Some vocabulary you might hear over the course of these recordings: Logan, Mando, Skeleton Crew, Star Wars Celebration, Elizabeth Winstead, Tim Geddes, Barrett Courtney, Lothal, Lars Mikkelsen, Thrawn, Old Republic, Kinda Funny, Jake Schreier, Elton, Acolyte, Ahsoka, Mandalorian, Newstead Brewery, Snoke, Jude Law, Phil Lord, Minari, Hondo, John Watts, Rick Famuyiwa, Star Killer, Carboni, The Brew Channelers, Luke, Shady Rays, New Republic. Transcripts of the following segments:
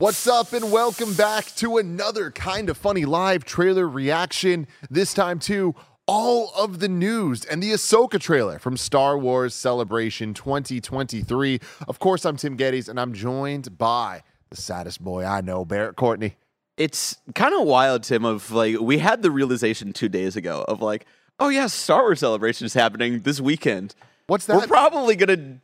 What's up and welcome back to another Kinda Funny live trailer reaction, this time to all of the news and the Ahsoka trailer from Star Wars Celebration 2023. Of course, I'm Tim Geddes and I'm joined by the saddest boy I know, Barrett Courtney. It's kind of wild, Tim, of like, we had the realization 2 days ago of like, oh yeah, Star Wars Celebration is happening this weekend. What's that? We're probably going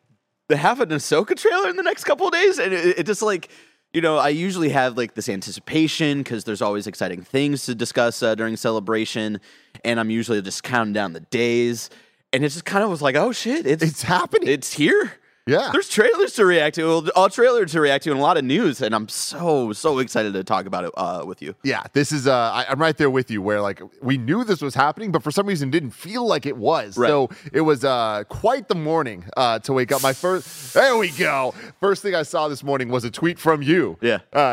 to have an Ahsoka trailer in the next couple of days. And it just like... You know, I usually have, like, this anticipation because there's always exciting things to discuss during Celebration, and I'm usually just counting down the days, and it just kind of was like, oh, shit, it's happening. It's here. Yeah. There's trailers to react to, a trailer to react to, and a lot of news, and I'm so excited to talk about it with you. Yeah, this is, I'm right there with you where, like, we knew this was happening, but for some reason didn't feel like it was. Right. So it was quite the morning to wake up. There we go. First thing I saw this morning was a tweet from you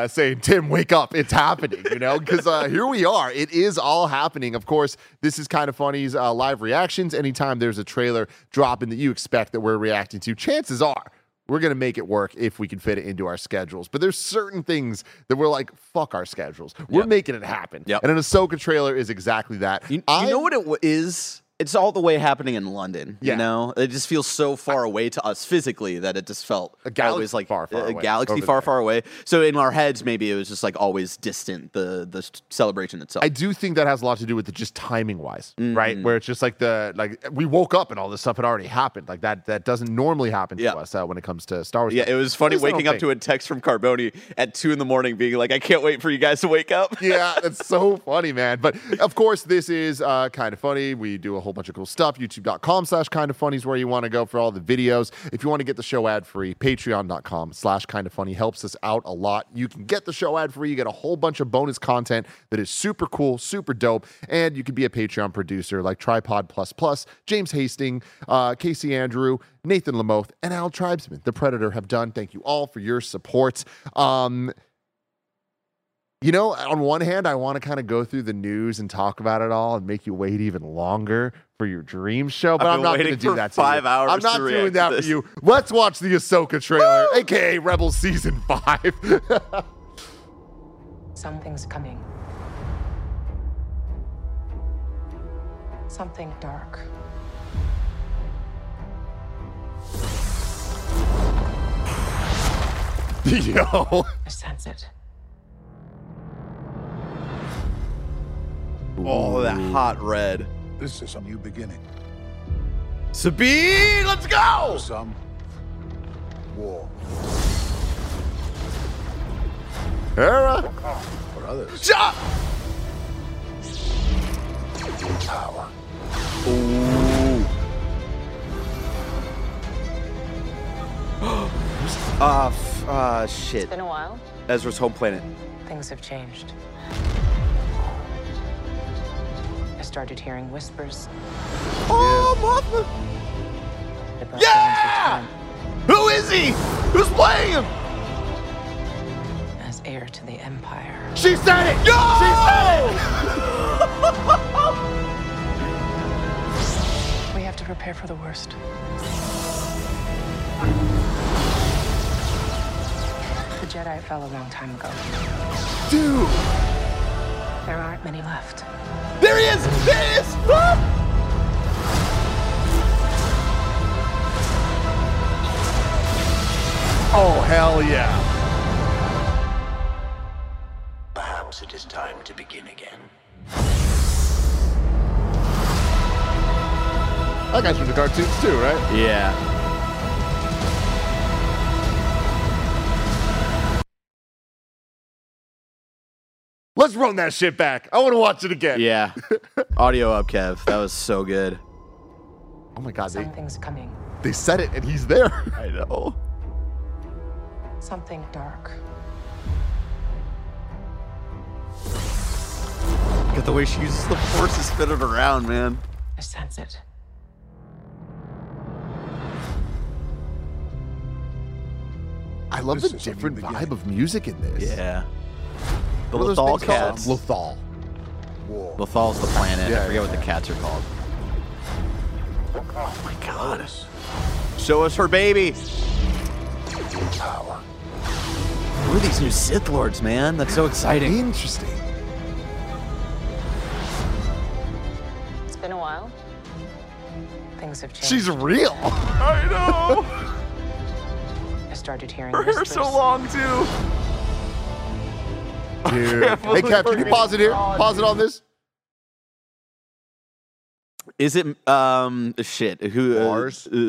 saying, Tim, wake up. It's happening, you know, because here we are. It is all happening. Of course, this is Kinda Funny's live reactions. Anytime there's a trailer dropping that you expect that we're reacting to, chances are we're going to make it work if we can fit it into our schedules. But there's certain things that we're like, fuck our schedules. We're making it happen. Yep. And an Ahsoka trailer is exactly that. You know what it is? It's all the way happening in London. Yeah. You know? It just feels so far away to us physically that it just felt always like a galaxy far away. So in our heads, maybe it was just like always distant, the celebration itself. I do think that has a lot to do with it just timing-wise, right? Where it's just like we woke up and all this stuff had already happened. Like that doesn't normally happen to us when it comes to Star Wars. Yeah, it was funny waking up to a text from Carboni at 2 in the morning being like, I can't wait for you guys to wake up. Yeah, that's so funny, man. But of course, this is Kinda Funny. We do a whole bunch of cool stuff. YouTube.com/KindaFunny is where you want to go for all the videos. If you want to get the show ad free, Patreon.com/KindaFunny helps us out a lot. You can get the show ad free. You get a whole bunch of bonus content that is super cool, super dope, and you can be a Patreon producer like Tripod Plus, James Hastings, Casey Andrew, Nathan Lamoth, and Al Tribesman, the Predator, have done. Thank you all for your support. You know, on one hand, I want to kind of go through the news and talk about it all and make you wait even longer for your dream show, but I'm not going to do that to you. I'm not doing that for you. Let's watch the Ahsoka trailer, aka Rebels Season 5. Something's coming. Something dark. Yo. I sense it. Oh, that hot red. This is a new beginning. Sabine, let's go! Some war. Hera! For others. Shot! Power. Ooh. Shit. It's been a while. Ezra's home planet. Things have changed. Started hearing whispers. Oh, Mothma! Yeah! Who is he? Who's playing him? As heir to the Empire. She said it! Yo! She said it! We have to prepare for the worst. The Jedi fell a long time ago. Dude! There aren't many left. There he is! There he is! Ah! Oh, hell yeah. Perhaps it is time to begin again. That guy's from the cartoons too, right? Yeah. Let's run that shit back. I want to watch it again. Yeah. Audio up, Kev. That was so good. Oh my God. Something's coming. They said it and he's there. I know. Something dark. Look at the way she uses the force to spin it around, man. I sense it. I love the different vibe of music in this. Yeah. The Lothal cats. Lothal. Whoa. Lothal's the planet. Yeah, I forget what the cats are called. Oh my God. Show us her baby. Power. Who are these new Sith Lords, man? That's so exciting. Interesting. It's been a while. Things have changed. She's real. I know. I started hearing her whispers. So long, too. Dude. Hey, Cap, can you pause it here? Pause it on this. Is it shit? Who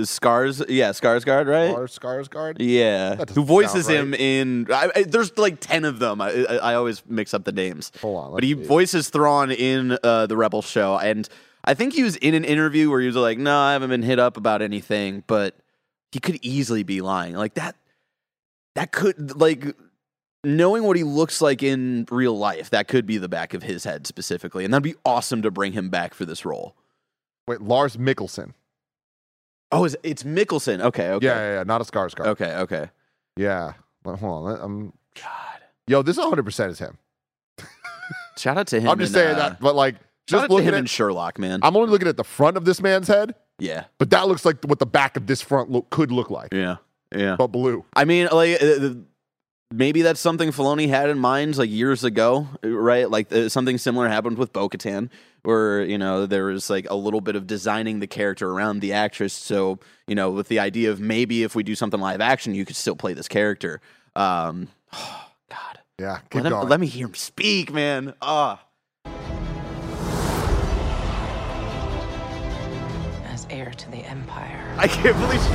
Scars? Yeah, Skarsgård, right? Skarsgård. Yeah. Who voices him in? There's like 10 of them. I always mix up the names. Hold on, but he voices Thrawn in the Rebel show, and I think he was in an interview where he was like, "No, I haven't been hit up about anything," but he could easily be lying. Like that. That could like. Knowing what he looks like in real life, that could be the back of his head specifically. And that'd be awesome to bring him back for this role. Wait, Lars Mikkelsen. Oh, it's Mikkelsen. Okay, okay. Yeah, not a Skarsgård. Okay, okay. Yeah. Hold on. God. Yo, this 100% is him. Shout out to him. I'm just saying that, but like, just look at him in Sherlock, man. I'm only looking at the front of this man's head. Yeah. But that looks like what the back of this front could look like. Yeah, yeah. But blue. I mean, like... maybe that's something Filoni had in mind like years ago, right? Like something similar happened with Bo-Katan where, you know, there was like a little bit of designing the character around the actress. So, you know, with the idea of maybe if we do something live action, you could still play this character. Oh, God. Yeah. Let me hear him speak, man. As heir to the Empire. I can't believe she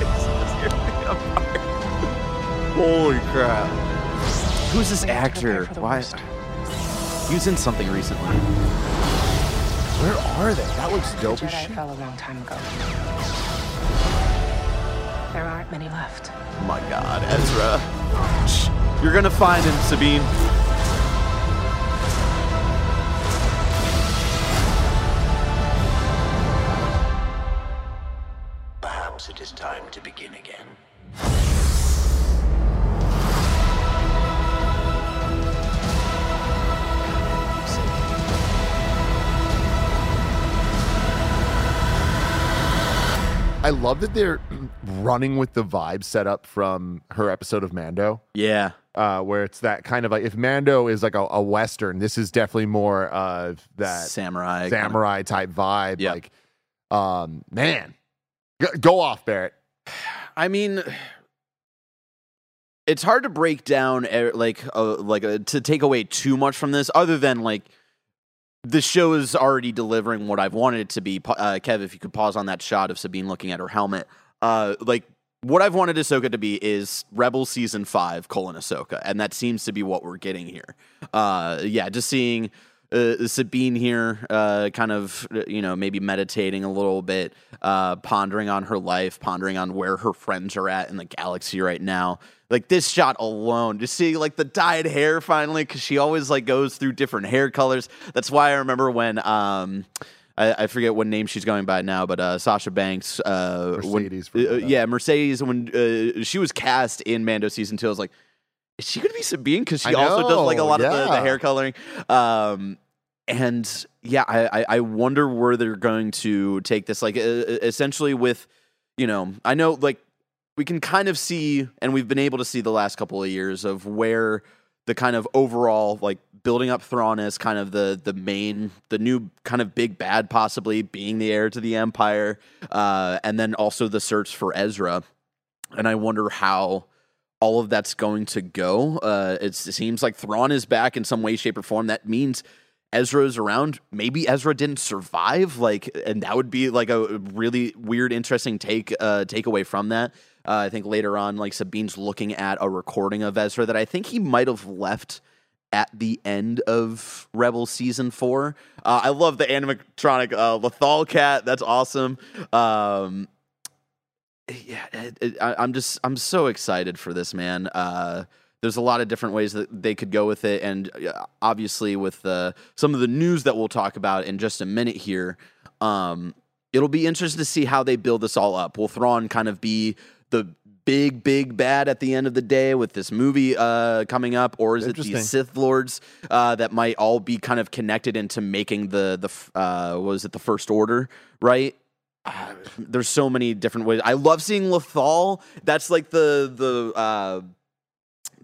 is the Empire. Holy crap. Who's this actor? Why? He was in something recently. Where are they? That looks dope as shit. Fell a long time ago. There aren't many left. Oh my God, Ezra. You're gonna find him, Sabine. Perhaps it is time to begin again. I love that they're running with the vibe set up from her episode of Mando. Yeah. Where it's that kind of like, if Mando is like a Western, this is definitely more of that samurai type vibe. Yep. Like, man, go off, Barrett. I mean, it's hard to break down, to take away too much from this other than like, the show is already delivering what I've wanted it to be. Kev, if you could pause on that shot of Sabine looking at her helmet. What I've wanted Ahsoka to be is Rebels Season 5, Ahsoka, and that seems to be what we're getting here. Just seeing Sabine here kind of, you know, maybe meditating a little bit, pondering on her life, pondering on where her friends are at in the galaxy right now. Like, this shot alone, just seeing, like, the dyed hair finally, because she always, like, goes through different hair colors. That's why I remember when, I forget what name she's going by now, but Sasha Banks. Mercedes. Mercedes. When she was cast in Mando Season 2, I was like, is she going to be Sabine? Because she also does, like, a lot of the hair coloring. I wonder where they're going to take this. Like, essentially with, you know, I know, like, we can kind of see, and we've been able to see the last couple of years of where the kind of overall, like, building up Thrawn as kind of the new kind of big bad, possibly being the heir to the Empire, and then also the search for Ezra. And I wonder how all of that's going to go. It seems like Thrawn is back in some way, shape, or form. That means Ezra's around. Maybe Ezra didn't survive, like, and that would be like a really weird, interesting takeaway from that. I think later on, like, Sabine's looking at a recording of Ezra that I think he might have left at the end of Rebels Season 4. I love the animatronic Lothal cat. That's awesome. I'm so excited for this, man. There's a lot of different ways that they could go with it. And obviously with some of the news that we'll talk about in just a minute here, it'll be interesting to see how they build this all up. Will Thrawn kind of be the big, big bad at the end of the day with this movie coming up? Or is it these Sith Lords that might all be kind of connected into making the First Order, right? There's so many different ways. I love seeing Lothal. That's like the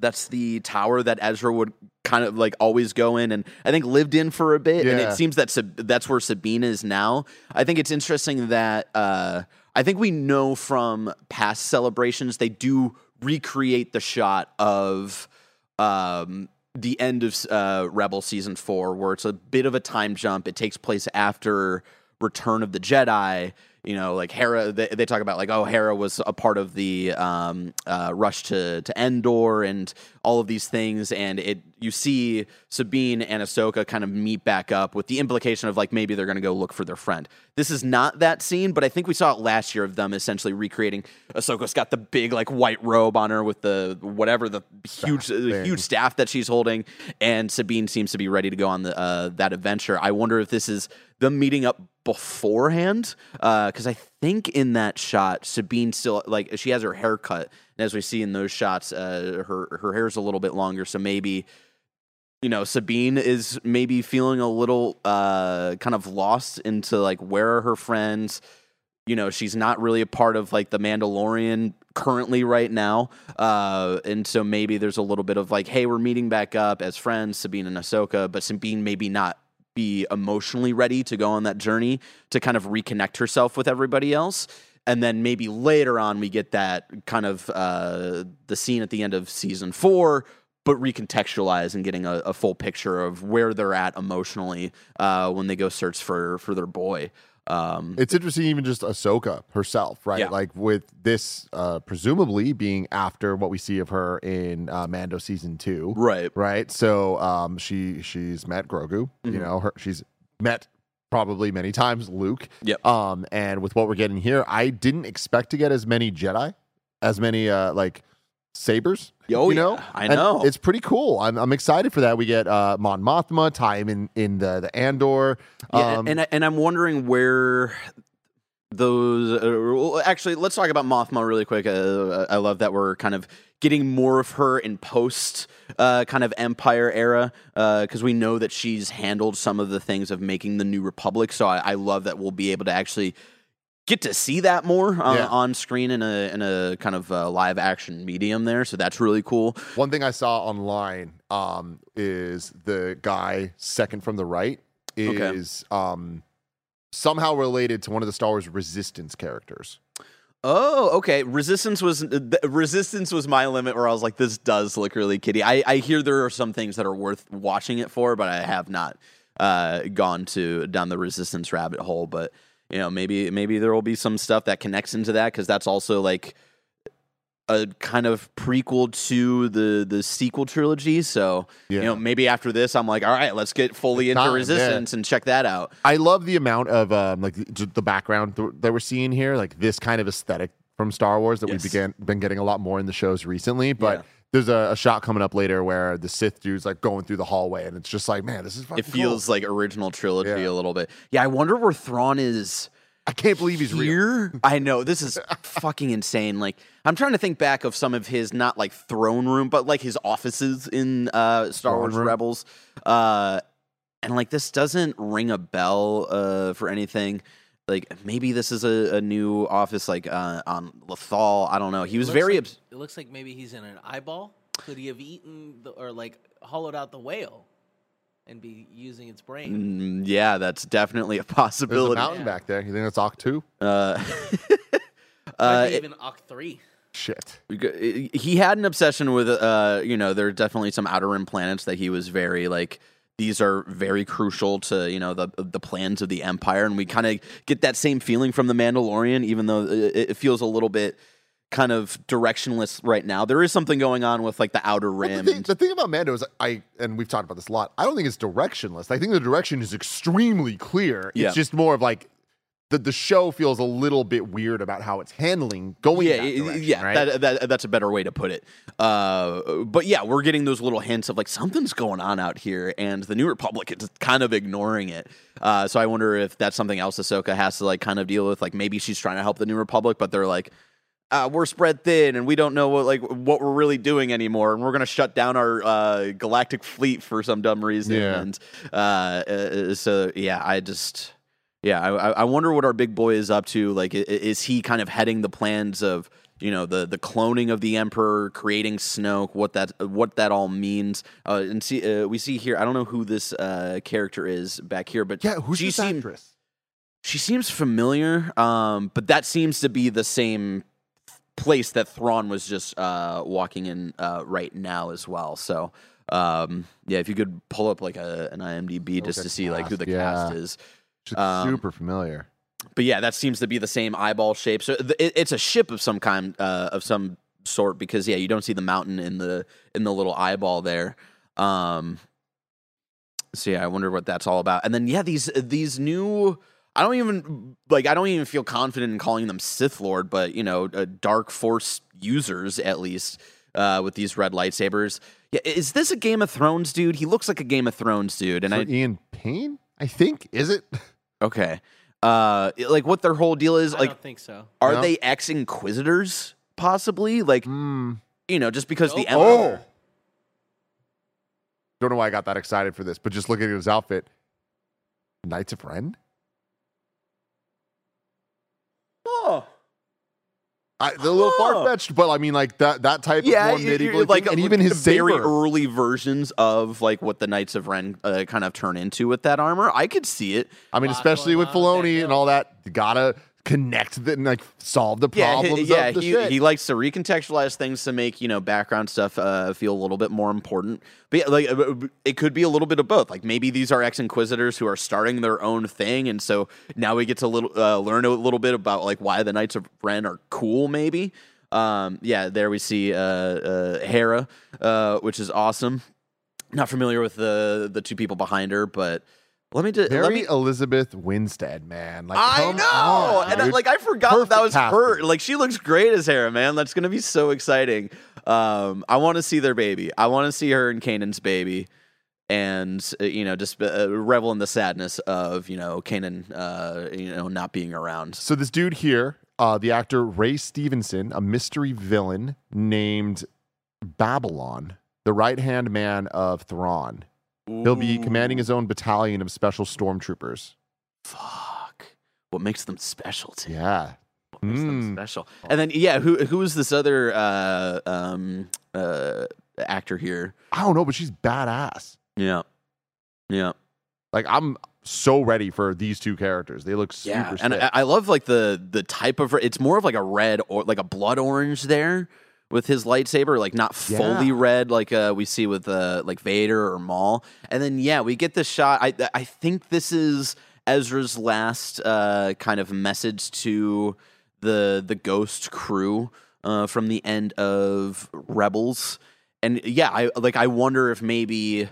That's the tower that Ezra would kind of like always go in and I think lived in for a bit. Yeah. And it seems that that's where Sabine is now. I think it's interesting that I think we know from past celebrations, they do recreate the shot of the end of Rebel Season 4 where it's a bit of a time jump. It takes place after Return of the Jedi. You know, like Hera, they talk about like, oh, Hera was a part of the rush to Endor and all of these things. And you see Sabine and Ahsoka kind of meet back up with the implication of like, maybe they're going to go look for their friend. This is not that scene, but I think we saw it last year of them essentially recreating. Ahsoka's got the big like white robe on her with the whatever, the huge staff that she's holding. And Sabine seems to be ready to go on that adventure. I wonder if this is them meeting up beforehand, because I think in that shot Sabine still, like, she has her hair cut, and as we see in those shots, her hair's a little bit longer, so maybe, you know, Sabine is maybe feeling a little kind of lost into like, where are her friends? You know, she's not really a part of like the Mandalorian currently right now, and so maybe there's a little bit of like, hey, we're meeting back up as friends, Sabine and Ahsoka, but Sabine maybe not be emotionally ready to go on that journey to kind of reconnect herself with everybody else. And then maybe later on we get that kind of the scene at the end of season 4, but recontextualized and getting a full picture of where they're at emotionally when they go search for their boy. It's interesting, even just Ahsoka herself, right? Yeah. Like with this presumably being after what we see of her in Mando season 2, right? Right. So she's met Grogu, mm-hmm. you know, she's met probably many times Luke. Yep. And with what we're getting here, I didn't expect to get as many Jedi, as many like sabers. Oh, you know? Yeah, I know. And it's pretty cool. I'm excited for that. We get Mon Mothma, tie him in the Andor. And I'm wondering where those... actually, let's talk about Mothma really quick. I love that we're kind of getting more of her in post kind of Empire era, because we know that she's handled some of the things of making the New Republic, so I love that we'll be able to actually get to see that more on screen in a kind of live action medium there, so that's really cool. One thing I saw online is the guy second from the right is somehow related to one of the Star Wars Resistance characters. Oh, okay. Resistance was my limit, where I was like, this does look really kiddie. I hear there are some things that are worth watching it for, but I have not gone down the Resistance rabbit hole, but. You know, maybe there will be some stuff that connects into that, because that's also like a kind of prequel to the sequel trilogy. So, you know, maybe after this, I'm like, all right, let's get fully into Resistance and check that out. I love the amount of like the background that we're seeing here, like this kind of aesthetic from Star Wars that we've been getting a lot more in the shows recently, but. Yeah. There's a shot coming up later where the Sith dude's like going through the hallway, and it's just like, man, this is fucking cool. It feels like original trilogy a little bit. Yeah, I wonder where Thrawn is. I can't believe he's real. I know, this is fucking insane. Like, I'm trying to think back of some of his, not like throne room, but like his offices in Star Wars Rebels. And like, this doesn't ring a bell for anything. Like, maybe this is a new office, like, on Lothal. I don't know. He was very... Like, it looks like maybe he's in an eyeball. Could he have eaten or hollowed out the whale and be using its brain? Yeah, that's definitely a possibility. There's a mountain back there. You think that's Oct 2? Might be even Oct 3. Shit. He had an obsession with, you know, there are definitely some outer rim planets that he was very, like... These are very crucial to, you know, the plans of the Empire, and we kind of get that same feeling from The Mandalorian, even though it feels a little bit kind of directionless right now. There is something going on with, like, the Outer Rim. The thing about Mando is, and we've talked about this a lot, I don't think it's directionless. I think the direction is extremely clear. It's just more of, like, the show feels a little bit weird about how it's handling going right? That's a better way to put it. But yeah, we're getting those little hints of like something's going on out here, and the New Republic is kind of ignoring it. So I wonder if that's something else Ahsoka has to like kind of deal with. Like maybe she's trying to help the New Republic, but they're like, we're spread thin and we don't know what we're really doing anymore, and we're going to shut down our galactic fleet for some dumb reason. Yeah. And I wonder what our big boy is up to. Like, is he kind of heading the plans of you know, the cloning of the Emperor, creating Snoke, what that all means. And see, we see here, I don't know who this character is back here, but yeah, who's this actress? She seems familiar, but that seems to be the same place that Thrawn was just walking in right now as well. So, yeah, if you could pull up like an IMDb just to see like who the cast is. She's super familiar. But yeah, that seems to be the same eyeball shape. So it's a ship of some kind, of some sort, because yeah, you don't see the mountain in the little eyeball there. So yeah, I wonder what that's all about. And then yeah, these new. I don't even feel confident in calling them Sith Lord, but you know, Dark Force users at least with these red lightsabers. Yeah, is this a Game of Thrones dude? He looks like a Game of Thrones dude, and Ian Payne, I think, is it? Okay. Like what their whole deal is. Like, I don't think so. Are they ex-inquisitors possibly? Like, you know, just because the Emperor. Oh. Don't know why I got that excited for this, but just looking at his outfit, Knights of Ren. Oh. They're a little far-fetched, but I mean, like that type of more medieval, like, and even his very early versions of like what the Knights of Ren kind of turn into with that armor. I could see it. I mean, especially with Filoni and all that, you gotta connect and like solve the problems. Yeah, of the he likes to recontextualize things to make, you know, background stuff feel a little bit more important. But yeah, like it could be a little bit of both. Like maybe these are ex-inquisitors who are starting their own thing, and so now we get to learn a little bit about like why the Knights of Ren are cool. Maybe, yeah. There we see Hera, which is awesome. Not familiar with the two people behind her, but. Let me Elizabeth Winstead, man. Like, I know, on, and I forgot that was her. Like, she looks great as Hera, man. That's gonna be so exciting. I want to see their baby. I want to see her and Kanan's baby, and you know, just revel in the sadness of, you know, Kanan, you know, not being around. So this dude here, the actor Ray Stevenson, a mystery villain named Babylon, the right hand man of Thrawn. He'll be commanding his own battalion of special stormtroopers. Fuck. What makes them special, too? Yeah. What makes them special? And then, yeah, who is this other actor here? I don't know, but she's badass. Yeah. Yeah. Like, I'm so ready for these two characters. They look super sick. And I love, like, the type of... It's more of, like, a red or like a blood orange there. With his lightsaber, like not fully red, like we see with like Vader or Maul, and then we get this shot. I think this is Ezra's last kind of message to the Ghost Crew from the end of Rebels, and I wonder if maybe.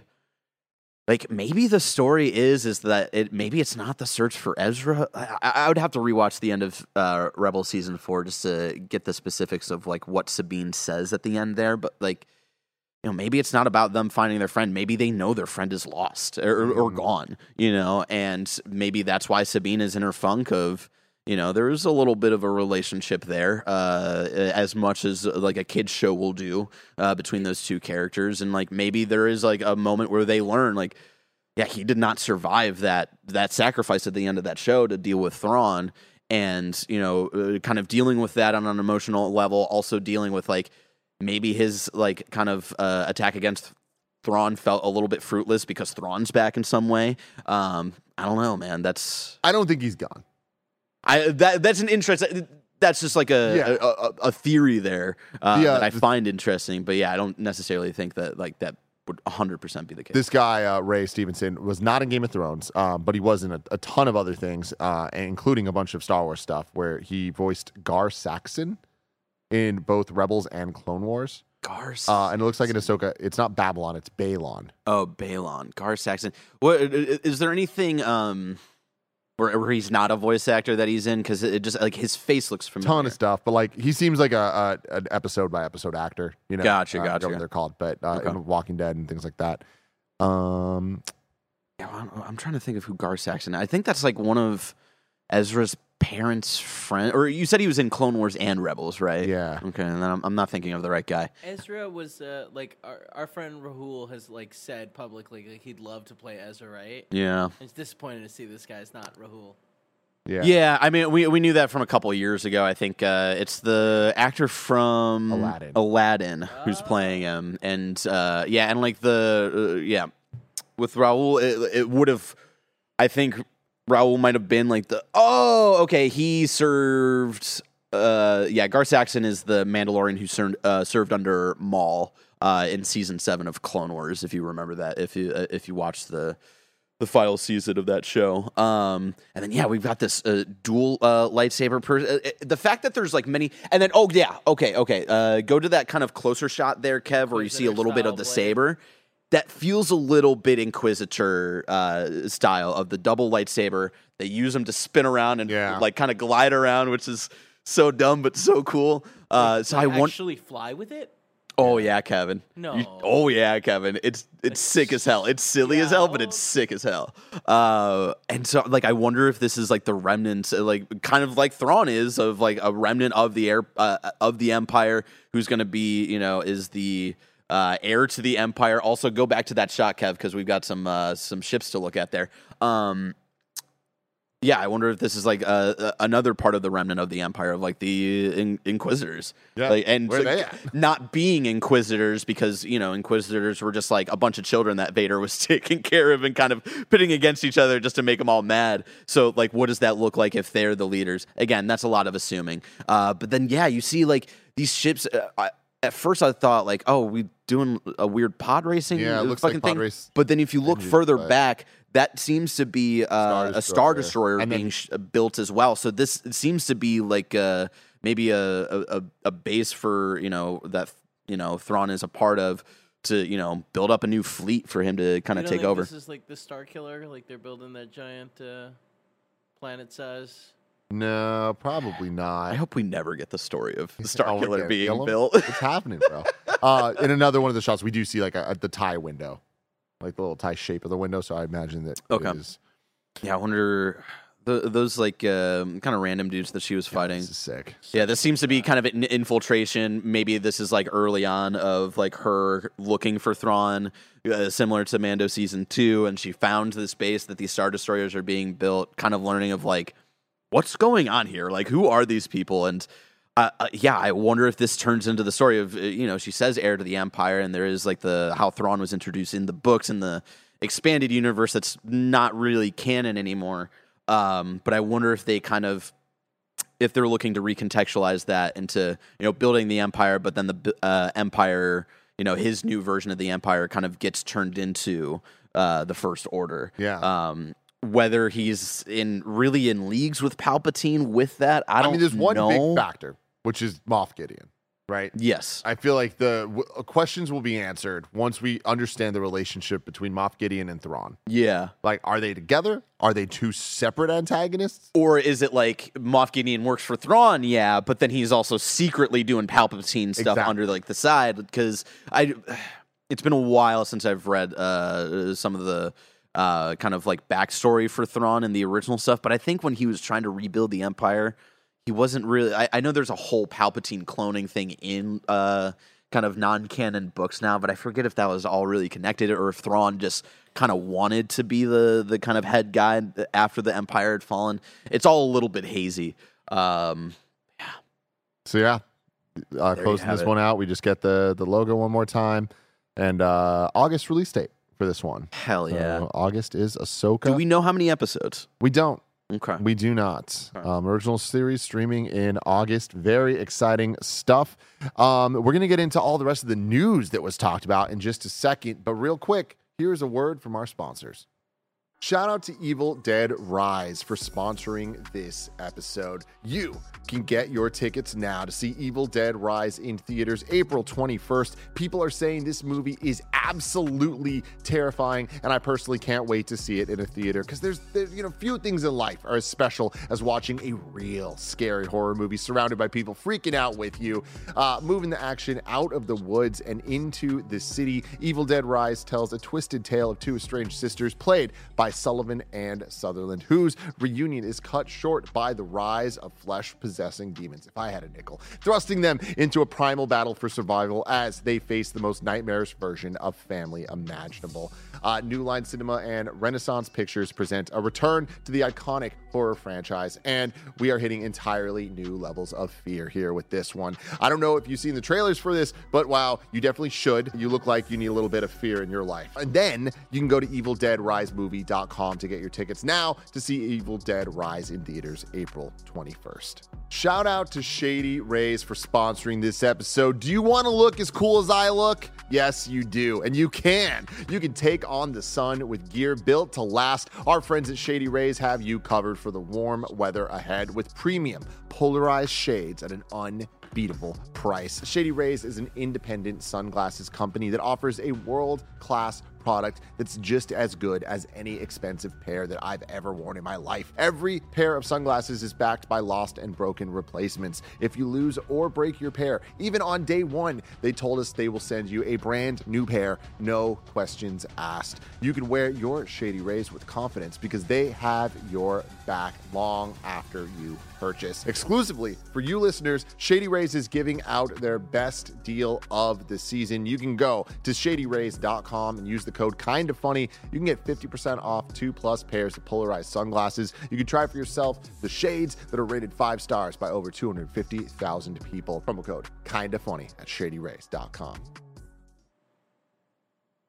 Like, maybe the story is that maybe it's not the search for Ezra. I would have to rewatch the end of Rebel Season 4 just to get the specifics of, like, what Sabine says at the end there. But, like, you know, maybe it's not about them finding their friend. Maybe they know their friend is lost or gone, you know. And maybe that's why Sabine is in her funk of, you know, there is a little bit of a relationship there, as much as like a kid's show will do, between those two characters. And like, maybe there is like a moment where they learn like, yeah, he did not survive that sacrifice at the end of that show to deal with Thrawn, and, you know, kind of dealing with that on an emotional level. Also dealing with like, maybe his like kind of, attack against Thrawn felt a little bit fruitless because Thrawn's back in some way. I don't know, man. I don't think he's gone. That's an interesting. That's just like a theory there that I find interesting, but I don't necessarily think that like that would 100% be the case. This guy Ray Stevenson was not in Game of Thrones, but he was in a ton of other things, including a bunch of Star Wars stuff where he voiced Gar Saxon in both Rebels and Clone Wars. Gar Saxon. And it looks like in Ahsoka, it's not Babylon, it's Balon. Oh, Balon, Gar Saxon. What is there anything? Where he's not a voice actor that he's in, because it just like his face looks familiar. Ton of stuff, but like he seems like an episode by episode actor. You know, gotcha. What they're called, but in Walking Dead and things like that. I'm trying to think of who Gar Saxon. I think that's like one of Ezra's parents' friend. Or you said he was in Clone Wars and Rebels, right? Yeah. Okay, and then I'm not thinking of the right guy. Ezra was like our friend Rahul has like said publicly like he'd love to play Ezra, right? Yeah. It's disappointing to see this guy's not Rahul. Yeah. Yeah, I mean, we knew that from a couple of years ago. I think it's the actor from Aladdin who's playing him, and yeah, and like the yeah, with Rahul, it would have, I think Rahul might have been like the he served yeah, Gar Saxon is the Mandalorian who served under Maul in season 7 of Clone Wars, if you remember that, if you watched the final season of that show. And then, yeah, we've got this dual lightsaber person. The fact that there's, like, many... And then, oh, yeah, okay. Go to that kind of closer shot there, Kev, where you see a little bit of the saber. That feels a little bit Inquisitor style of the double lightsaber. They use them to spin around and, like, kind of glide around, which is so dumb but so cool. So I want actually fly with it? Oh, yeah, Kevin. No. Oh, yeah, Kevin. It's sick as hell. It's silly as hell, but it's sick as hell. And so, like, I wonder if this is, like, the remnants, like, kind of like Thrawn is, of, like, a remnant of the of the Empire, who's going to be, you know, is the heir to the Empire. Also, go back to that shot, Kev, because we've got some ships to look at there. Yeah, I wonder if this is like another part of the remnant of the Empire, of like the Inquisitors, like, and where they at? Not being Inquisitors, because you know Inquisitors were just like a bunch of children that Vader was taking care of and kind of pitting against each other just to make them all mad. So like, what does that look like if they're the leaders? Again, that's a lot of assuming. But then yeah, you see like these ships. At first, I thought like, oh, we doing a weird pod racing, it looks like pod race. But then if you look further back, that seems to be a Star Destroyer being built as well. So this seems to be like maybe a base for, you know, that, you know, Thrawn is a part of, to, you know, build up a new fleet for him to kind of take over. This is like the Star Killer, like they're building that giant planet size. No, probably not. I hope we never get the story of Star Killer being built. What's happening, bro? In another one of the shots, we do see like the tie window, like the little tie shape of the window. So I imagine that. Okay. It is... Yeah, I wonder those like kind of random dudes that she was fighting. This is sick. Yeah, this seems to be kind of an infiltration. Maybe this is like early on of like her looking for Thrawn, similar to Mando season 2, and she found this base that these Star Destroyers are being built. Kind of learning of like, what's going on here? Like, who are these people? And yeah, I wonder if this turns into the story of, you know, she says heir to the Empire, and there is like the how Thrawn was introduced in the books in the expanded universe that's not really canon anymore. But I wonder if they kind of, if they're looking to recontextualize that into, you know, building the Empire, but then the Empire, you know, his new version of the Empire kind of gets turned into the First Order. Yeah. Whether he's really in leagues with Palpatine with that, I mean, there's one big factor, which is Moff Gideon, right? Yes. I feel like the questions will be answered once we understand the relationship between Moff Gideon and Thrawn. Yeah. Like, are they together? Are they two separate antagonists? Or is it like Moff Gideon works for Thrawn, yeah, but then he's also secretly doing Palpatine stuff under, like, the side? Because it's been a while since I've read some of the... kind of like backstory for Thrawn and the original stuff, but I think when he was trying to rebuild the Empire, he wasn't really. I know there's a whole Palpatine cloning thing in kind of non-canon books now, but I forget if that was all really connected or if Thrawn just kind of wanted to be the kind of head guy after the Empire had fallen. It's all a little bit hazy. Yeah. So yeah, closing this one out, we just get the logo one more time, and August release date for this one. Hell yeah. So August is Ahsoka. Do we know how many episodes? We don't. Okay. We do not. Okay. Original series streaming in August. Very exciting stuff. We're going to get into all the rest of the news that was talked about in just a second. But real quick, here's a word from our sponsors. Shout out to Evil Dead Rise for sponsoring this episode. You can get your tickets now to see Evil Dead Rise in theaters April 21st. People are saying this movie is absolutely terrifying, and I personally can't wait to see it in a theater, because there's you know, few things in life are as special as watching a real scary horror movie surrounded by people freaking out with you. Moving the action out of the woods and into the city, Evil Dead Rise tells a twisted tale of two estranged sisters played by Sullivan and Sutherland, whose reunion is cut short by the rise of flesh-possessed possessing demons, if I had a nickel, thrusting them into a primal battle for survival as they face the most nightmarish version of family imaginable. New Line Cinema and Renaissance Pictures present a return to the iconic horror franchise, and we are hitting entirely new levels of fear here with this one. I don't know if you've seen the trailers for this, but wow, you definitely should. You look like you need a little bit of fear in your life. And then you can go to EvilDeadRiseMovie.com to get your tickets now to see Evil Dead Rise in theaters April 21st. Shout out to Shady Rays for sponsoring this episode. Do you want to look as cool as I look? Yes, you do. And you can. You can take on the sun with gear built to last. Our friends at Shady Rays have you covered for the warm weather ahead with premium polarized shades at an unbeatable price. Shady Rays is an independent sunglasses company that offers a world-class product that's just as good as any expensive pair that I've ever worn in my life. Every pair of sunglasses is backed by lost and broken replacements. If you lose or break your pair, even on day one, they told us they will send you a brand new pair, no questions asked. You can wear your Shady Rays with confidence because they have your back long after you purchase. Exclusively for you listeners, Shady Rays is giving out their best deal of the season. You can go to shadyrays.com and use the code Kinda Funny. You can get 50% off 2+ pairs of polarized sunglasses. You can try for yourself the shades that are rated 5 stars by over 250,000 people. Promo code Kinda Funny at shadyrays.com.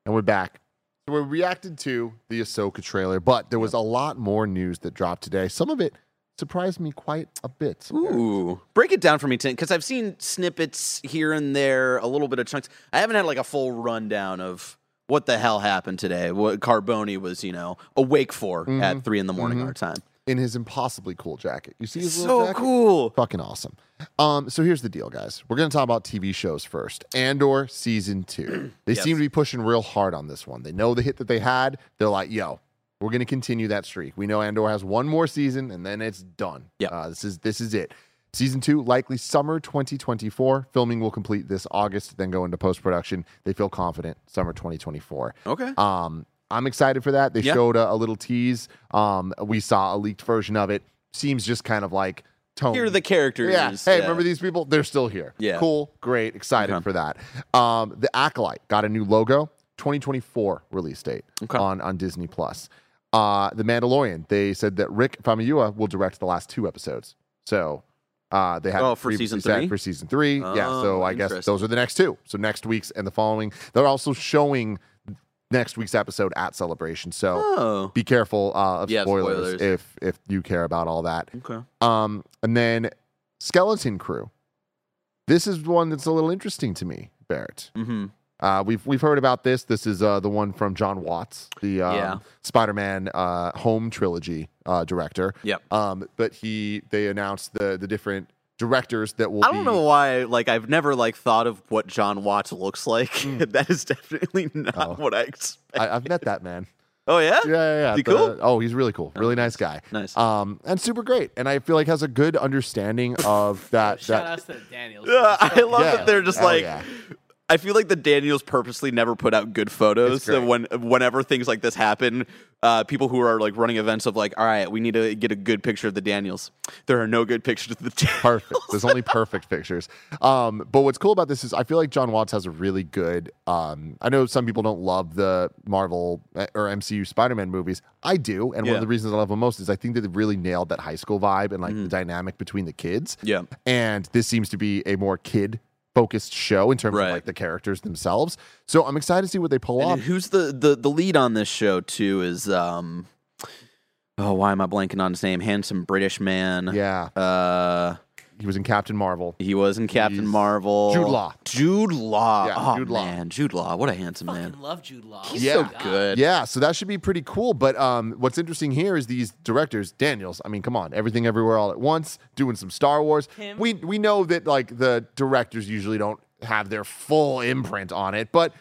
And we're back. So we reacted to the Ahsoka trailer, but there was a lot more news that dropped today. Some of it surprised me quite a bit. Ooh. Break it down for me, Tim, because I've seen snippets here and there, a little bit of chunks. I haven't had like a full rundown of what the hell happened today, what Carboni was, you know, awake for at 3 a.m. our time. In his impossibly cool jacket. You see his little jacket? So cool. Fucking awesome. So here's the deal, guys. We're going to talk about TV shows first. Andor Season 2. They seem to be pushing real hard on this one. They know the hit that they had. They're like, yo, we're going to continue that streak. We know Andor has one more season, and then it's done. Yep. This is it. Season 2, likely summer 2024. Filming will complete this August, then go into post-production. They feel confident. Summer 2024. Okay. I'm excited for that. They showed a little tease. We saw a leaked version of it. Seems just kind of like tone. Here are the characters. Yeah. Hey, remember these people? They're still here. Yeah. Cool. Great. Excited for that. The Acolyte got a new logo. 2024 release date on Disney+. The Mandalorian, they said that Rick Famuyiwa will direct the last 2 episodes. So... they have for season 3. Yeah, so I guess those are the next 2. So next week's and the following. They're also showing next week's episode at Celebration. So be careful of spoilers if you care about all that. Okay. And then Skeleton Crew. This is one that's a little interesting to me, Barrett. Mm-hmm. We've heard about this. This is the one from John Watts, the Spider-Man Home trilogy director. Yep. But they announced the different directors that will. I don't know why. Like I've never thought of what John Watts looks like. That is definitely not what I expected. I've met that man. Oh yeah. Yeah, yeah, yeah. Is he cool? Oh, he's really cool. Really nice guy. Nice. And super great. And I feel like has a good understanding of that. Shout out to Daniels. I love that they're just I feel like the Daniels purposely never put out good photos. So whenever things like this happen, people who are like running events of like, all right, we need to get a good picture of the Daniels. There are no good pictures of the Daniels. Perfect. There's only perfect pictures. But what's cool about this is I feel like John Watts has a really good, I know some people don't love the Marvel or MCU Spider-Man movies. I do. And one of the reasons I love them most is I think that they've really nailed that high school vibe and like the dynamic between the kids. Yeah. And this seems to be a more kid focused show in terms of like the characters themselves. So I'm excited to see what they pull off. Who's the lead on this show too is why am I blanking on his name? Handsome British man. Yeah. He was in Captain Marvel. Jude Law. Yeah, oh, Jude Law. Man, Jude Law. What a handsome man. I love Jude Law. He's so good. Yeah, so that should be pretty cool. But what's interesting here is these directors, Daniels, I mean, come on, Everything Everywhere All at Once, doing some Star Wars. We know that like the directors usually don't have their full imprint on it, but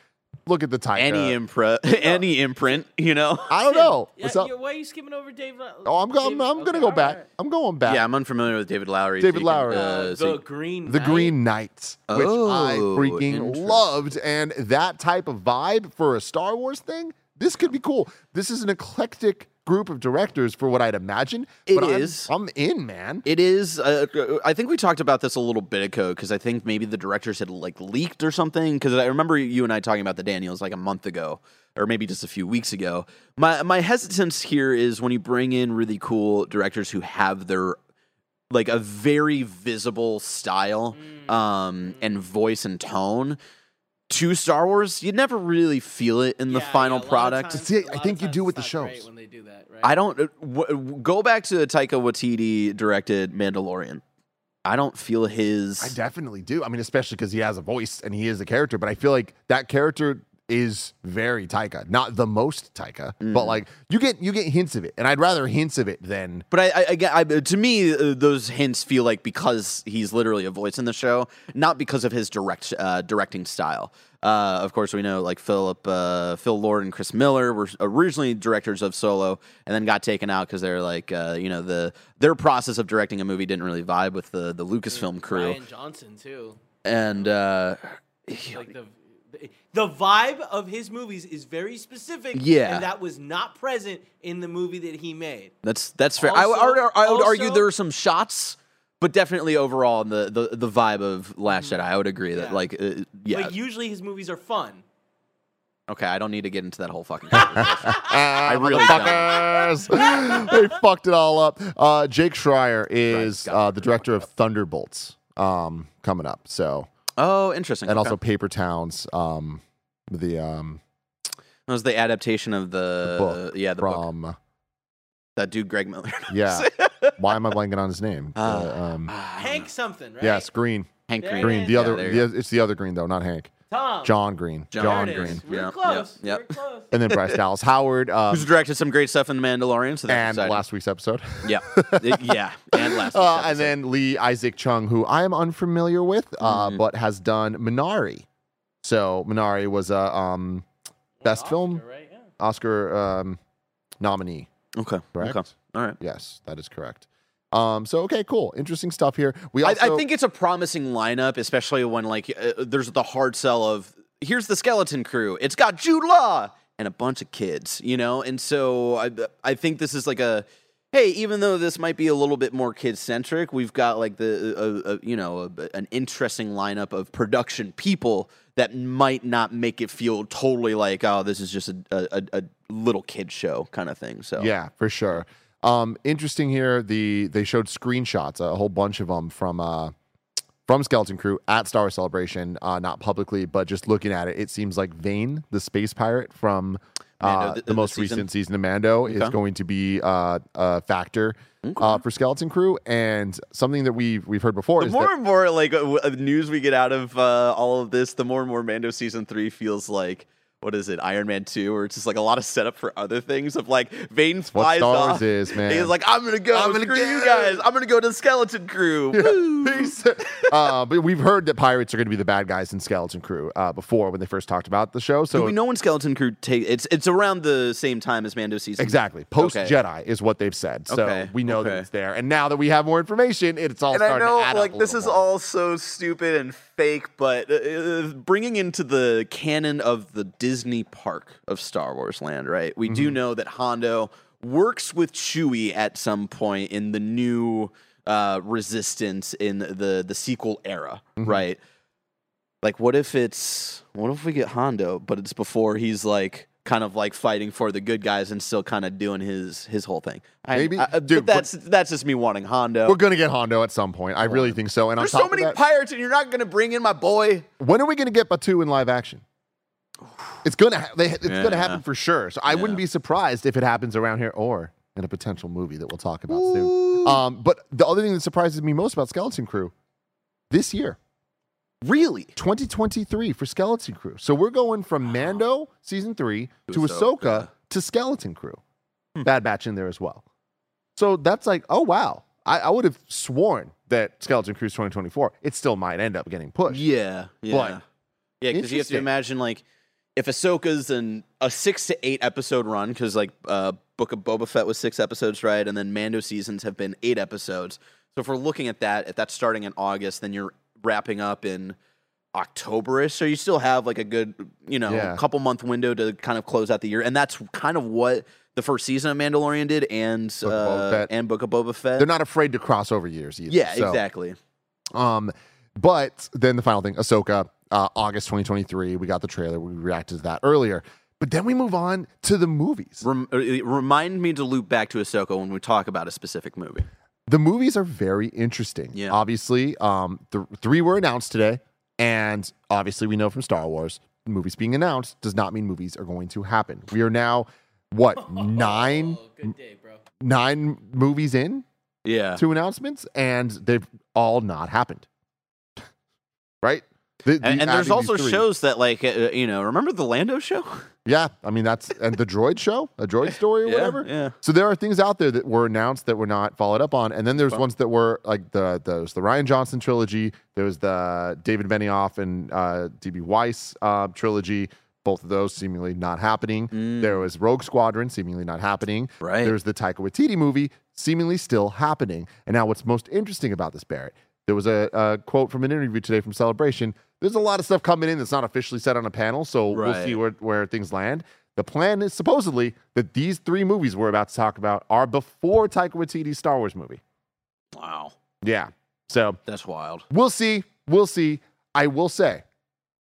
look at the title. Any imprint, you know. I don't know. What's up? Why are you skimming over Dave? Oh, I'm gonna go back. Right. I'm going back. Yeah, I'm unfamiliar with David Lowery. The Green Knights, which I freaking loved, and that type of vibe for a Star Wars thing. This could be cool. This is an eclectic group of directors for what I'd imagine. I'm in, man. It is. I think we talked about this a little bit ago because I think maybe the directors had like leaked or something. Because I remember you and I talking about the Daniels like a month ago, or maybe just a few weeks ago. My hesitance here is when you bring in really cool directors who have their like a very visible style and voice and tone to Star Wars, you never really feel it in the final product. See, I think you do with the shows. When they do that, right? I don't go back to Taika Waititi directed Mandalorian. I don't feel his. I definitely do. I mean, especially because he has a voice and he is a character. But I feel like that character is very Taika, not the most Taika, but like you get hints of it, and I'd rather hints of it than. But I to me, those hints feel like because he's literally a voice in the show, not because of his directing style. Of course, we know like Phil Lord and Chris Miller were originally directors of Solo, and then got taken out because they're like their process of directing a movie didn't really vibe with the Lucasfilm crew. Ryan Johnson too, and the vibe of his movies is very specific, and that was not present in the movie that he made. That's fair. Also, I would argue there are some shots, but definitely overall in the vibe of Last Jedi, I would agree that But usually his movies are fun. Okay, I don't need to get into that whole fucking conversation. I really don't. They fucked it all up. Jake Schreier is the director of Thunderbolts coming up, so... Oh, interesting. And also Paper Towns, that was the adaptation of the book. That dude Greg Miller. Yeah. Why am I blanking on his name? Hank something, right? Yes, Green. Hank Green. Green. It's the other Green though, not Hank. Tom. John Green. John Green. We're close. Yep. We're close. And then Bryce Dallas Howard. Who's directed some great stuff in The Mandalorian. So that's exciting. Last week's episode. Yep. And last week's episode. And then Lee Isaac Chung, who I am unfamiliar with, but has done Minari. So Minari was a best film, right? Yeah. Oscar nominee. Okay. Correct? Okay. All right. Yes, that is correct. Okay, cool. Interesting stuff here. I think it's a promising lineup, especially when there's the hard sell of here's the Skeleton Crew. It's got Jude Law and a bunch of kids, you know? And so I think this is like a, hey, even though this might be a little bit more kid centric, we've got like an interesting lineup of production people that might not make it feel totally like, oh, this is just a little kid show kind of thing. So yeah, for sure. Interesting here, they showed screenshots, a whole bunch of them from Skeleton Crew at Star Wars Celebration, not publicly, but just looking at it, it seems like Vane, the space pirate from Mando, the most recent season of Mando, is going to be a factor for Skeleton Crew. And something that we've heard before is more and more like news we get out of all of this, the more and more Mando season 3 feels like, what is it, Iron Man 2, where it's just like a lot of setup for other things of like Vane flies off. Star Wars is, man. He's like, I'm gonna go, screw you guys. I'm gonna go to the Skeleton Crew. Yeah. Woo. Peace. But we've heard that pirates are gonna be the bad guys in Skeleton Crew before when they first talked about the show. So we know when Skeleton Crew it's around the same time as Mando season. Exactly. Post Jedi is what they've said. So we know that it's there. And now that we have more information, it's all starting to add up. Like this is all so stupid and fake, but bringing into the canon of the Disney park of Star Wars land, right? We do know that Hondo works with Chewie at some point in the new Resistance in the sequel era, right? Like, what if we get Hondo, but it's before he's like kind of like fighting for the good guys and still kind of doing his whole thing. Dude, that's just me wanting Hondo. We're gonna get Hondo at some point. I really think so. And there's so many pirates, and you're not gonna bring in my boy. When are we gonna get Batuu in live action? It's gonna happen for sure. So I wouldn't be surprised if it happens around here or in a potential movie that we'll talk about soon. But the other thing that surprises me most about Skeleton Crew this year, really, 2023 for Skeleton Crew. So we're going from Mando season 3 to Ahsoka to Skeleton Crew, Bad Batch in there as well. So that's like, oh wow, I would have sworn that Skeleton Crew's 2024. It still might end up getting pushed. Yeah, because you have to imagine like, if Ahsoka's in a 6 to 8 episode run, because like Book of Boba Fett was 6 episodes, right? And then Mando seasons have been 8 episodes. So if we're looking at that, if that's starting in August, then you're wrapping up in October-ish. So you still have like a good, couple month window to kind of close out the year. And that's kind of what the first season of Mandalorian did, and Book of Boba Fett. They're not afraid to cross over years either. Yeah, so, exactly. But then the final thing, Ahsoka, August 2023. We got the trailer. We reacted to that earlier. But then we move on to the movies. Remind me to loop back to Ahsoka when we talk about a specific movie. The movies are very interesting. Yeah. Obviously, the three were announced today. And obviously, we know from Star Wars, movies being announced does not mean movies are going to happen. We are now, what, nine movies in? Yeah. Two announcements, and they've all not happened. Right? And there's also shows that, like, remember the Lando show? Yeah. I mean, that's and the droid show, a droid story or whatever. Yeah. So there are things out there that were announced that were not followed up on. And then there's ones that were like the Rian Johnson trilogy. There was the David Benioff and D.B. Weiss trilogy. Both of those seemingly not happening. There was Rogue Squadron, seemingly not happening. Right. There's the Taika Waititi movie, seemingly still happening. And now what's most interesting about this, Barrett, there was a quote from an interview today from Celebration. There's a lot of stuff coming in that's not officially set on a panel, so we'll see where things land. The plan is supposedly that these three movies we're about to talk about are before Taika Waititi's Star Wars movie. Wow. Yeah. So that's wild. We'll see. We'll see. I will say,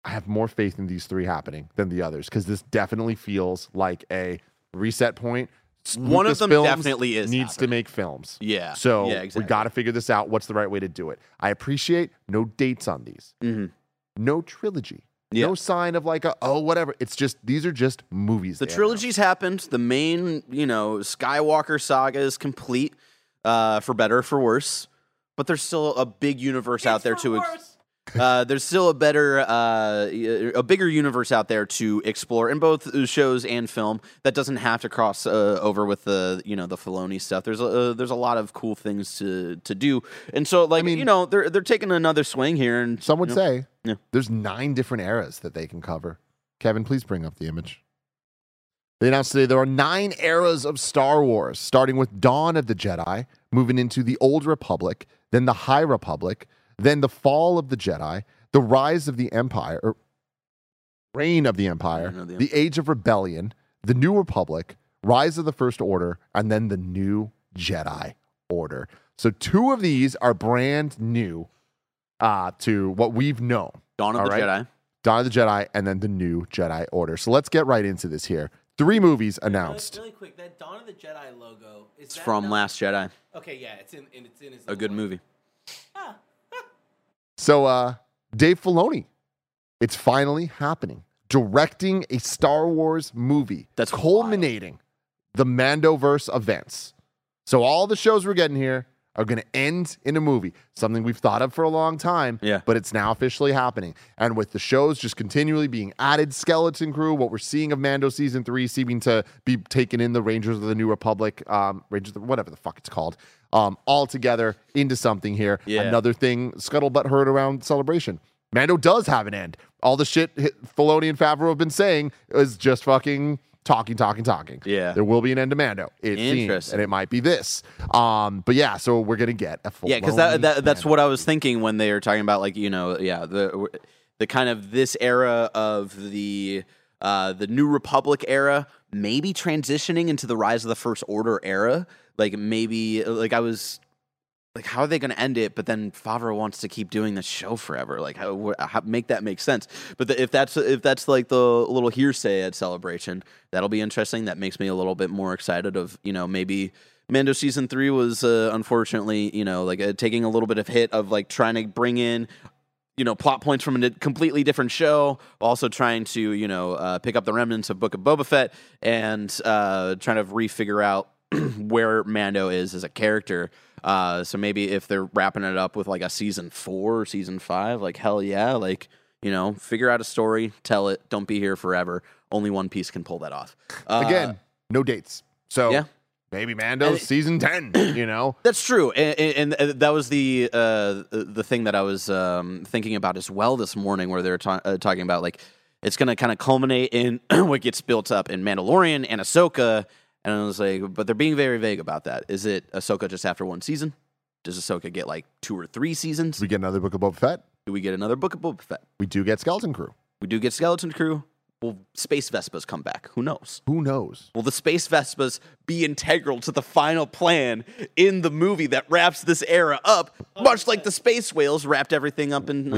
I have more faith in these three happening than the others because this definitely feels like a reset point. One of them definitely is needs to make films. Yeah. So we got to figure this out. What's the right way to do it? I appreciate no dates on these. Mm-hmm. No trilogy. Yeah. No sign of like whatever. It's just, these are just movies. The trilogies happened. The main, Skywalker saga is complete, for better or for worse. But there's still a big universe out there to there's still a bigger universe out there to explore in both shows and film that doesn't have to cross over with the Filoni stuff. There's a lot of cool things to do, and so they're taking another swing here. And some would say there's 9 different eras that they can cover. Kevin, please bring up the image. They announced today there are 9 eras of Star Wars, starting with Dawn of the Jedi, moving into the Old Republic, then the High Republic. Then the fall of the Jedi, the rise of the Empire, or reign of the Empire, the Age of Rebellion, the New Republic, Rise of the First Order, and then the New Jedi Order. So 2 of these are brand new to what we've known. Dawn of the Jedi, and then the New Jedi Order. So let's get right into this here. 3 movies announced. Really quick, that Dawn of the Jedi logo is from Last Jedi. Okay, yeah, it's in his a good movie. Ah. So, Dave Filoni, it's finally happening. Directing a Star Wars movie. That's culminating the Mandoverse events. So all the shows we're getting here are going to end in a movie. Something we've thought of for a long time, but it's now officially happening. And with the shows just continually being added, Skeleton Crew, what we're seeing of Mando Season 3 seeming to be taken in the Rangers of the New Republic, whatever the fuck it's called. All together into something here. Yeah. Another thing scuttlebutt heard around Celebration. Mando does have an end. All the shit Filoni and Favreau have been saying is just fucking talking. Yeah. There will be an end to Mando. It seems, and it might be this. But yeah, so we're going to get a full. Yeah, because that's what I was thinking when they were talking about the kind of this era of the New Republic era, maybe transitioning into the Rise of the First Order era. Like, maybe, like, I was, like, how are they going to end it? But then Favreau wants to keep doing this show forever. Like, how make that make sense? But if that's like the little hearsay at Celebration, that'll be interesting. That makes me a little bit more excited of, maybe Mando Season 3 was, unfortunately, taking a little bit of hit of, like, trying to bring in, plot points from a completely different show, also trying to, pick up the remnants of Book of Boba Fett and trying to refigure out where Mando is as a character. So maybe if they're wrapping it up with like a season 4 or season 5, like hell yeah, like, figure out a story, tell it, don't be here forever. Only One Piece can pull that off. Again, no dates. So maybe Mando's season 10, That's true. And that was the thing that I was thinking about as well this morning, where they were talking about like, it's going to kind of culminate in what gets built up in Mandalorian and Ahsoka. And I was like, but they're being very vague about that. Is it Ahsoka just after 1 season? Does Ahsoka get like 2 or 3 seasons? Do we get another Book of Boba Fett? We do get Skeleton Crew. Will Space Vespas come back? Who knows? Who knows? Will the Space Vespas be integral to the final plan in the movie that wraps this era up, much like the Space Whales wrapped everything up in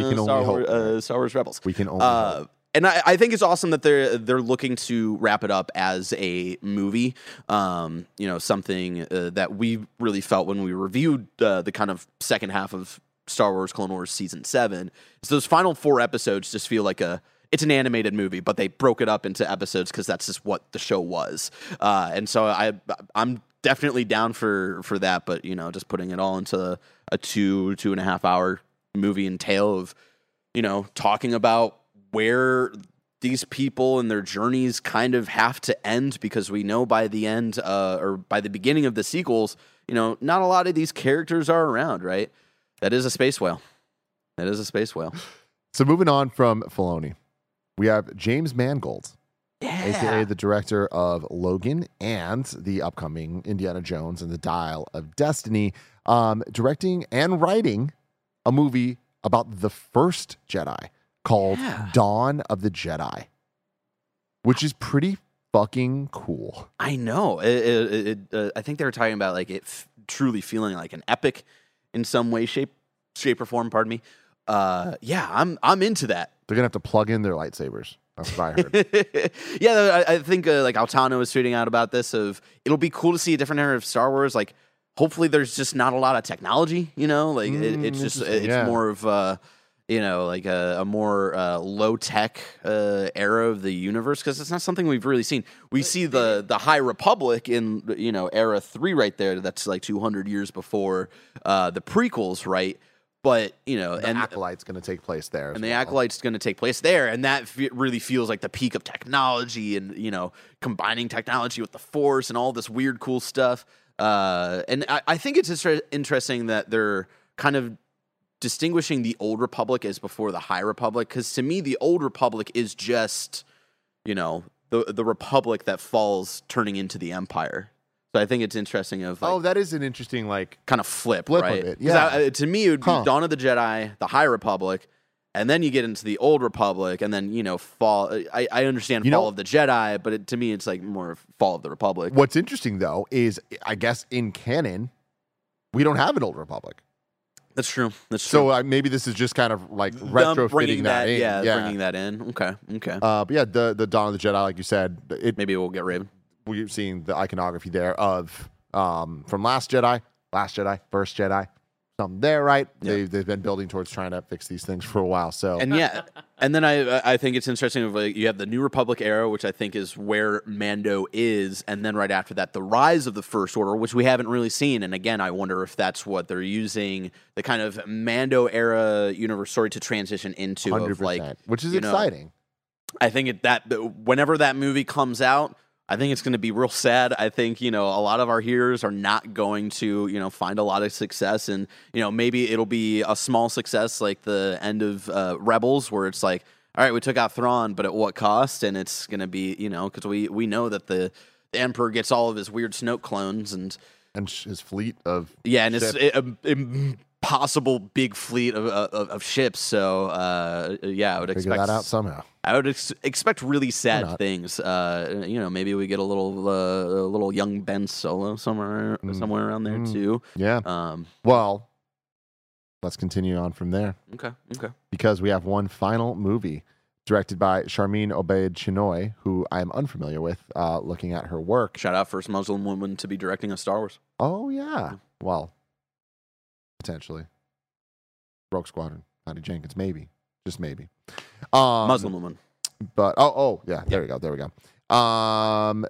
Star Wars Rebels? We can only hope. And I think it's awesome that they're looking to wrap it up as a movie, you know, something that we really felt when we reviewed the kind of second half of Star Wars Clone Wars Season 7. So those final 4 episodes just feel like it's an animated movie, but they broke it up into episodes because that's just what the show was. And so I'm definitely down for that, but, you know, just putting it all into a 2.5 hour movie and tale of, you know, talking about where these people and their journeys kind of have to end, because we know by the end or by the beginning of the sequels, you know, not a lot of these characters are around, right? That is a space whale. That is a space whale. So moving on from Filoni, we have James Mangold, aka the director of Logan and the upcoming Indiana Jones and the Dial of Destiny, directing and writing a movie about the first Jedi, called Dawn of the Jedi, which is pretty fucking cool. I know. I think they were talking about like it truly feeling like an epic in some way, shape or form. Pardon me. Yeah, I'm into that. They're gonna have to plug in their lightsabers. That's what I heard. Yeah, I think like Altano was tweeting out about this. Of it'll be cool to see a different era of Star Wars. Like hopefully there's just not a lot of technology. You know, like it's more of. You know, like a more low-tech era of the universe, because it's not something we've really seen. We see the High Republic in, you know, Era 3 right there. That's like 200 years before the prequels, right? But, you know... The Acolyte's going to take place there. And the Acolyte's going to take place there, and that really feels like the peak of technology and, you know, combining technology with the Force and all this weird, cool stuff. And I think it's interesting that they're kind of... distinguishing the Old Republic as before the High Republic, because to me the Old Republic is just, you know, the Republic that falls turning into the Empire. So I think it's interesting of like, oh, that is an interesting like kind of flip right? Of it. Yeah, to me it would be Dawn of the Jedi, the High Republic, and then you get into the Old Republic, and then, you know, fall. I understand Fall of the Jedi, but to me it's like more Fall of the Republic. What's interesting though is I guess in canon we don't have an Old Republic. That's true. So maybe this is just kind of like retrofitting that in. Yeah, bringing that in. Okay. But yeah, the Dawn of the Jedi, like you said, maybe we'll get Raven. We're seeing the iconography there of from Last Jedi, First Jedi, something there, right? Yeah. They've been building towards trying to fix these things for a while. So and then I think it's interesting. Of like, you have the New Republic era, which I think is where Mando is, and then right after that, the Rise of the First Order, which we haven't really seen. And again, I wonder if that's what they're using the kind of Mando era universe story to transition into, of like, which is exciting. I think whenever that movie comes out, I think it's going to be real sad. I think, you know, a lot of our heroes are not going to, you know, find a lot of success. And, you know, maybe it'll be a small success like the end of Rebels, where it's like, all right, we took out Thrawn, but at what cost? And it's going to be, you know, because we know that the Emperor gets all of his weird Snoke clones and his fleet of ships. Possible big fleet of ships. So I would expect that out somehow. I would expect really sad things. You know, maybe we get a little young Ben Solo somewhere around there too. Yeah. Well, let's continue on from there. Okay. Because we have one final movie directed by Sharmeen Obaid-Chinoy, who I am unfamiliar with. Looking at her work, shout out first Muslim woman to be directing a Star Wars. Oh yeah. Well. Potentially, Rogue Squadron, Patty Jenkins, maybe, just maybe. Muslim woman, but yeah, there we go.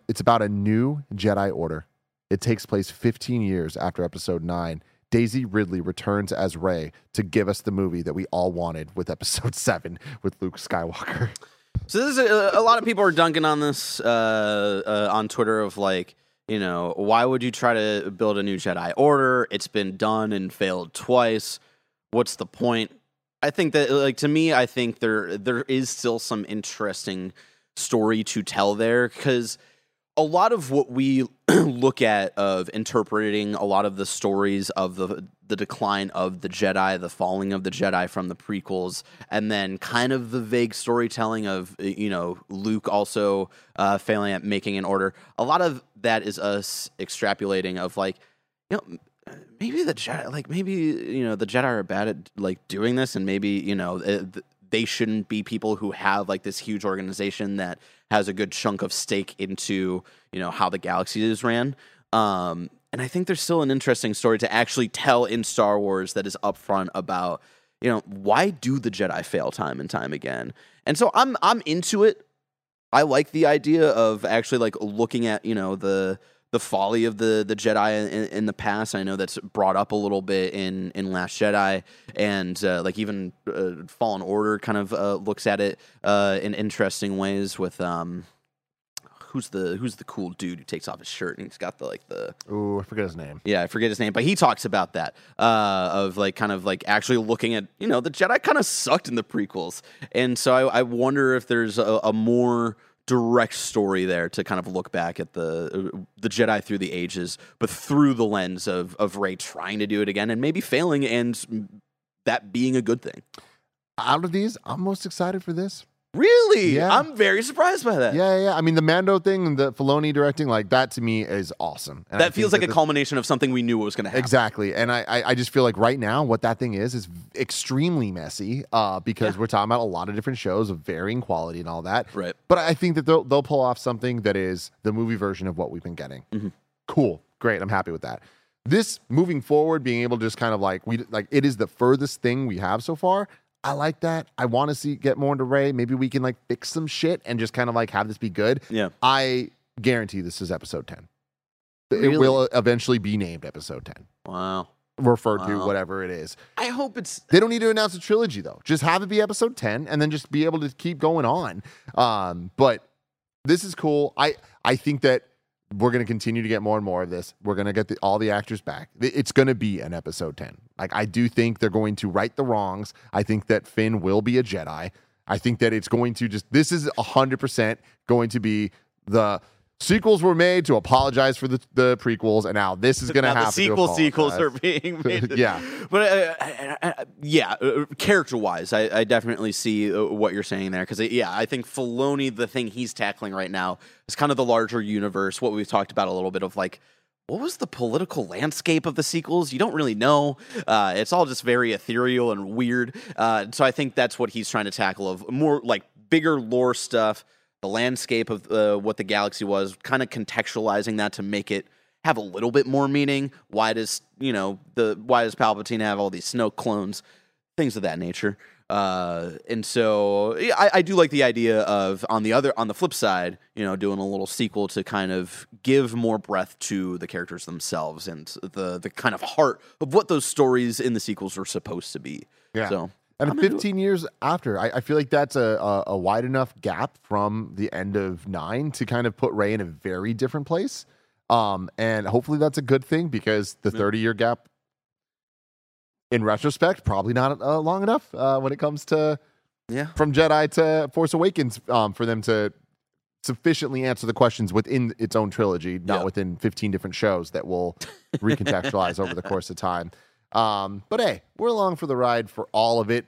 It's about a new Jedi Order. It takes place 15 years after Episode 9. Daisy Ridley returns as Rey to give us the movie that we all wanted with Episode 7 with Luke Skywalker. So this is a lot of people are dunking on this on Twitter of like, you know, why would you try to build a new Jedi Order? It's been done and failed twice. What's the point? I think that, like, to me, I think there is still some interesting story to tell there, because a lot of what we look at of interpreting a lot of the stories of the decline of the Jedi, the falling of the Jedi from the prequels, and then kind of the vague storytelling of, you know, Luke also failing at making an order. A lot of that is us extrapolating of, like, you know, maybe the Jedi, like, maybe, you know, the Jedi are bad at, like, doing this, and maybe, you know, they shouldn't be people who have, like, this huge organization that has a good chunk of stake into, you know, how the galaxy is ran. And I think there's still an interesting story to actually tell in Star Wars that is upfront about, you know, why do the Jedi fail time and time again? And so I'm into it. I like the idea of actually, like, looking at, you know, the folly of the Jedi in the past. I know that's brought up a little bit in Last Jedi, and like even Fallen Order kind of looks at it in interesting ways with who's the cool dude who takes off his shirt and he's got the, like, the... Ooh, I forget his name. Yeah, I forget his name, but he talks about that of, like, kind of, like, actually looking at, you know, the Jedi kind of sucked in the prequels, and so I wonder if there's a more direct story there to kind of look back at the Jedi through the ages, but through the lens of Rey trying to do it again and maybe failing, and that being a good thing. Out of these, I'm most excited for this. Really? Yeah. I'm very surprised by that. Yeah. I mean, the Mando thing and the Filoni directing, like, that to me is awesome. And that feels like a culmination of something we knew was going to happen. Exactly. And I just feel like right now what that thing is extremely messy because we're talking about a lot of different shows of varying quality and all that. Right. But I think that they'll pull off something that is the movie version of what we've been getting. Mm-hmm. Cool. Great. I'm happy with that. This, moving forward, being able to just kind of, like, it is the furthest thing we have so far. I like that. I want to get more into Rey. Maybe we can, like, fix some shit and just kind of, like, have this be good. Yeah. I guarantee this is episode 10. Really? It will eventually be named episode 10. Wow. Referred to whatever it is. I hope it's... They don't need to announce a trilogy, though. Just have it be episode 10 and then just be able to keep going on. But this is cool. I think that we're going to continue to get more and more of this. We're going to get all the actors back. It's going to be an episode 10. Like, I do think they're going to right the wrongs. I think that Finn will be a Jedi. I think that it's going to just... This is 100% going to be the... Sequels were made to apologize for the prequels, and now this is going to happen. The sequels are being made. Yeah. But, character-wise, I definitely see what you're saying there. Because, yeah, I think Filoni, the thing he's tackling right now is kind of the larger universe, what we've talked about a little bit of, like, what was the political landscape of the sequels? You don't really know. It's all just very ethereal and weird. So I think that's what he's trying to tackle, of more, like, bigger lore stuff. The landscape of what the galaxy was, kind of contextualizing that to make it have a little bit more meaning. Why does, you know, why does Palpatine have all these Snoke clones, things of that nature? And so I do like the idea of on the flip side, you know, doing a little sequel to kind of give more breath to the characters themselves and the kind of heart of what those stories in the sequels were supposed to be. Yeah. So. And 15 years after, I feel like that's a wide enough gap from the end of 9 to kind of put Rey in a very different place. And hopefully that's a good thing, because the 30-year gap, in retrospect, probably not long enough when it comes to from Jedi to Force Awakens for them to sufficiently answer the questions within its own trilogy, not within 15 different shows that will recontextualize over the course of time. But hey, we're along for the ride for all of it.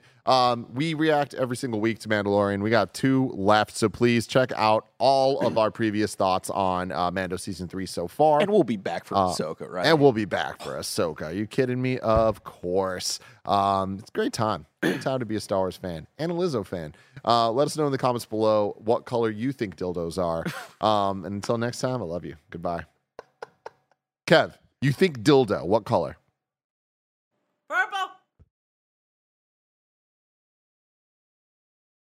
We react every single week to Mandalorian. We got 2 left, so please check out all of our previous thoughts on Mando Season 3 so far. And we'll be back for Ahsoka, right? And we'll be back for Ahsoka. Are you kidding me? Of course. It's a great time. Great time to be a Star Wars fan and a Lizzo fan. Let us know in the comments below what color you think dildos are. And until next time, I love you. Goodbye. Kev, you think dildo, what color?